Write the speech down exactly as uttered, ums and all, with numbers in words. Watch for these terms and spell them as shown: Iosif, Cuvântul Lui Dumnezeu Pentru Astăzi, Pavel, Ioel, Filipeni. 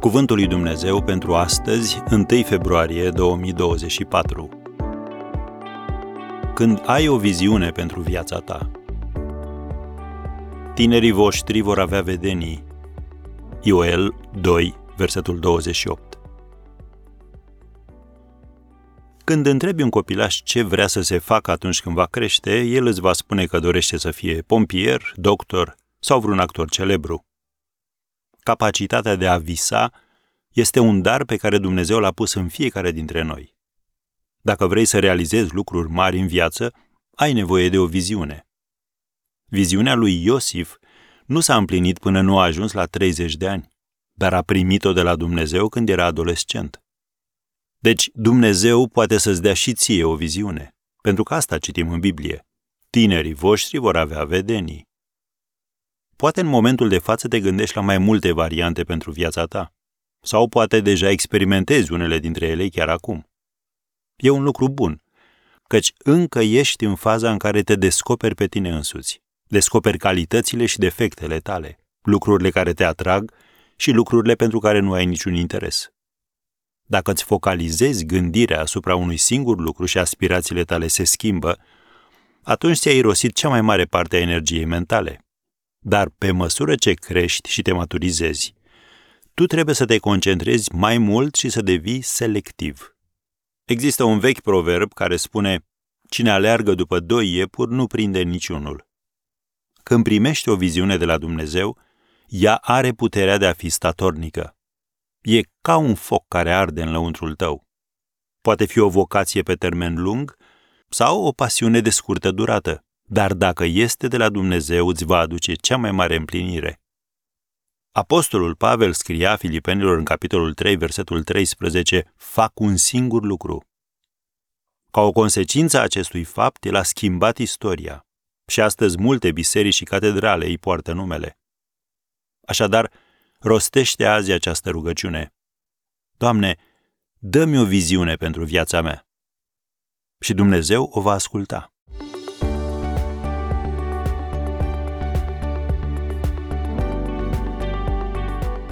Cuvântul lui Dumnezeu pentru astăzi, întâi februarie două mii douăzeci și patru. Când ai o viziune pentru viața ta. Tinerii voștri vor avea vedenii. Ioel doi, versetul douăzeci și opt. Când întrebi un copilaș ce vrea să se facă atunci când va crește, el îți va spune că dorește să fie pompier, doctor sau vreun actor celebru. Capacitatea de a visa este un dar pe care Dumnezeu l-a pus în fiecare dintre noi. Dacă vrei să realizezi lucruri mari în viață, ai nevoie de o viziune. Viziunea lui Iosif nu s-a împlinit până nu a ajuns la treizeci de ani, dar a primit-o de la Dumnezeu când era adolescent. Deci Dumnezeu poate să-ți dea și ție o viziune, pentru că asta citim în Biblie. Tinerii voștri vor avea vedenii. Poate în momentul de față te gândești la mai multe variante pentru viața ta, sau poate deja experimentezi unele dintre ele chiar acum. E un lucru bun, căci încă ești în faza în care te descoperi pe tine însuți, descoperi calitățile și defectele tale, lucrurile care te atrag și lucrurile pentru care nu ai niciun interes. Dacă îți focalizezi gândirea asupra unui singur lucru și aspirațiile tale se schimbă, atunci ți-ai irosit cea mai mare parte a energiei mentale. Dar pe măsură ce crești și te maturizezi, tu trebuie să te concentrezi mai mult și să devii selectiv. Există un vechi proverb care spune: cine aleargă după doi iepuri nu prinde niciunul. Când primești o viziune de la Dumnezeu, ea are puterea de a fi statornică. E ca un foc care arde în lăuntrul tău. Poate fi o vocație pe termen lung sau o pasiune de scurtă durată. Dar dacă este de la Dumnezeu, îți va aduce cea mai mare împlinire. Apostolul Pavel scria Filipenilor în capitolul trei, versetul treisprezece, fac un singur lucru. Ca o consecință a acestui fapt, el a schimbat istoria și astăzi multe biserici și catedrale îi poartă numele. Așadar, rostește azi această rugăciune. Doamne, dă-mi o viziune pentru viața mea. Și Dumnezeu o va asculta.